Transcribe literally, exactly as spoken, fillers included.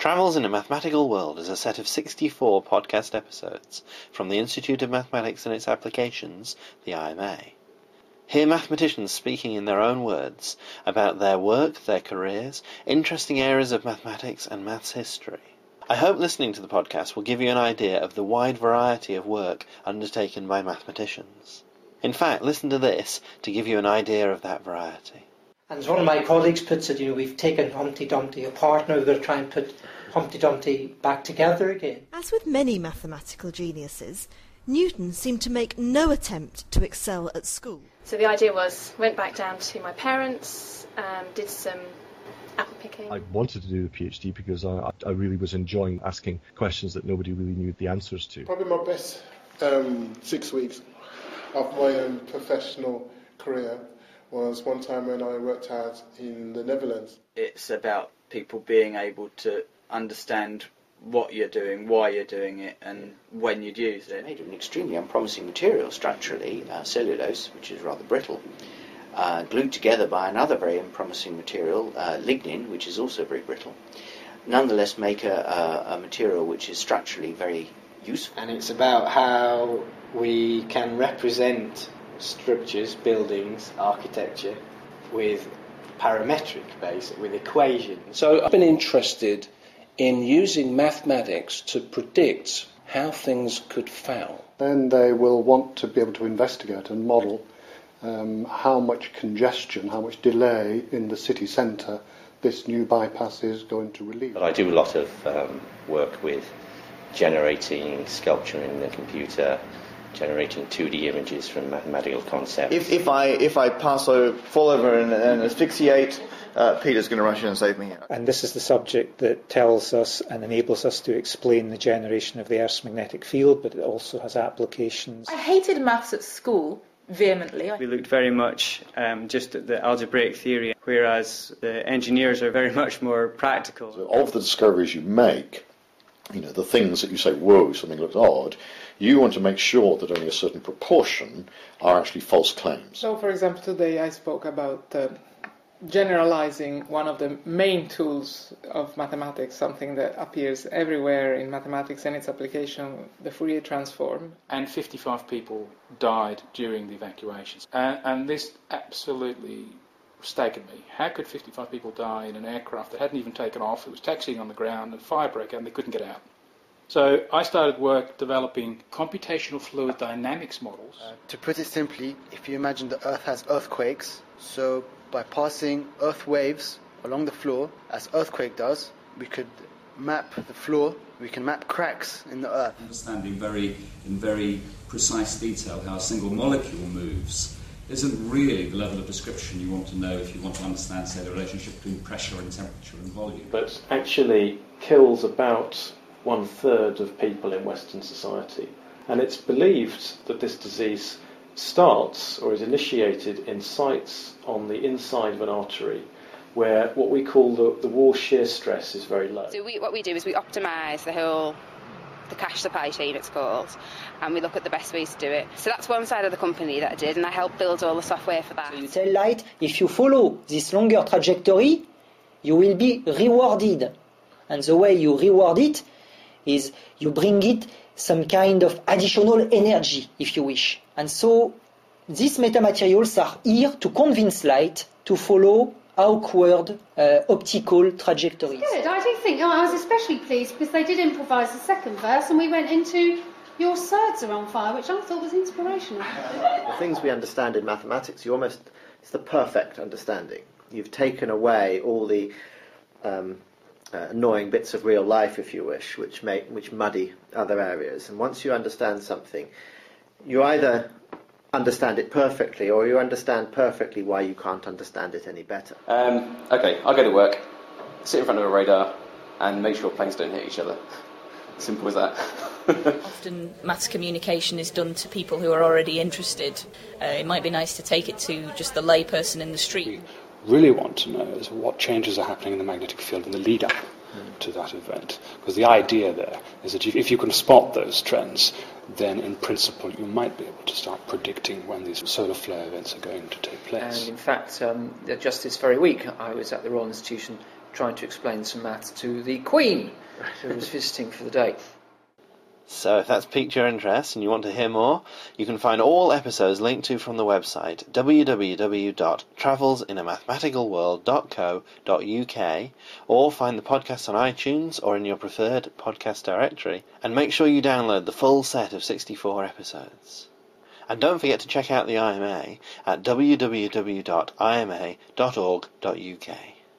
Travels in a Mathematical World is a set of sixty-four podcast episodes from the Institute of Mathematics and its Applications, the I M A. Hear mathematicians speaking in their own words about their work, their careers, interesting areas of mathematics and maths history. I hope listening to the podcast will give you an idea of the wide variety of work undertaken by mathematicians. In fact, listen to this to give you an idea of that variety. And as one of my colleagues puts it, you know, we've taken Humpty Dumpty apart, now we're going to try and put Humpty Dumpty back together again. As with many mathematical geniuses, Newton seemed to make no attempt to excel at school. So the idea was, went back down to my parents, um, did some apple picking. I wanted to do the PhD because I, I really was enjoying asking questions that nobody really knew the answers to. Probably my best um, six weeks of my own professional career was one time when I worked out in the Netherlands. It's about people being able to understand what you're doing, why you're doing it, and when you'd use it. It's made of an extremely unpromising material structurally, uh, cellulose, which is rather brittle, uh, glued together by another very unpromising material, uh, lignin, which is also very brittle. Nonetheless, make a, a, a material which is structurally very useful. And it's about how we can represent structures, buildings, architecture with parametric base, with equations. So I've been interested in using mathematics to predict how things could fail. Then they will want to be able to investigate and model um, how much congestion, how much delay in the city centre this new bypass is going to relieve. But I do a lot of um, work with generating sculpture in the computer, generating two D images from mathematical concepts. If, if I if I pass over, fall over and, and asphyxiate, uh, Peter's going to rush in and save me. And this is the subject that tells us and enables us to explain the generation of the Earth's magnetic field, but it also has applications. I hated maths at school vehemently. We looked very much um, just at the algebraic theory, whereas the engineers are very much more practical. So of the discoveries you make, you know, the things that you say, whoa, something looks odd, you want to make sure that only a certain proportion are actually false claims. So, for example, today I spoke about uh, generalizing one of the main tools of mathematics, something that appears everywhere in mathematics and its application, the Fourier transform. And fifty-five people died during the evacuations. And, and this absolutely staggered me. How could fifty-five people die in an aircraft that hadn't even taken off, it was taxiing on the ground, and fire broke out and they couldn't get out? So I started work developing computational fluid dynamics models. Uh, to put it simply, if you imagine the Earth has earthquakes, so by passing earth waves along the floor, as earthquake does, we could map the floor, we can map cracks in the Earth. Understanding very, in very precise detail how a single molecule moves isn't really the level of description you want to know if you want to understand, say, the relationship between pressure and temperature and volume. But actually kills about one-third of people in Western society. And it's believed that this disease starts or is initiated in sites on the inside of an artery where what we call the, the wall shear stress is very low. So we, what we do is we optimise the whole, the cash supply chain it's called, and we look at the best ways to do it. So that's one side of the company that I did, and I helped build all the software for that. So you tell light, if you follow this longer trajectory, you will be rewarded. And the way you reward it is you bring it some kind of additional energy, if you wish. And so these metamaterials are here to convince light to follow outward uh, optical trajectories. Good, I do think, oh, I was especially pleased because they did improvise the second verse and we went into Your Sides Are on Fire, which I thought was inspirational. The things we understand in mathematics, you almost, it's the perfect understanding. You've taken away all the um, uh, annoying bits of real life, if you wish, which make, which muddy other areas. And once you understand something, you either understand it perfectly, or you understand perfectly why you can't understand it any better. Um, okay, I'll go to work, sit in front of a radar, and make sure planes don't hit each other. Simple as that. Often maths communication is done to people who are already interested. Uh, it might be nice to take it to just the lay person in the street. We really want to know is what changes are happening in the magnetic field in the lead-up mm. to that event. Because the idea there is that if you can spot those trends, then in principle you might be able to start predicting when these solar flare events are going to take place. And in fact, um, just this very week I was at the Royal Institution trying to explain some maths to the Queen, who was visiting for the day. So if that's piqued your interest and you want to hear more, you can find all episodes linked to from the website w w w dot travels in a mathematical world dot co dot u k, or find the podcast on iTunes or in your preferred podcast directory, and make sure you download the full set of sixty-four episodes. And don't forget to check out the I M A at w w w dot i m a dot org dot u k.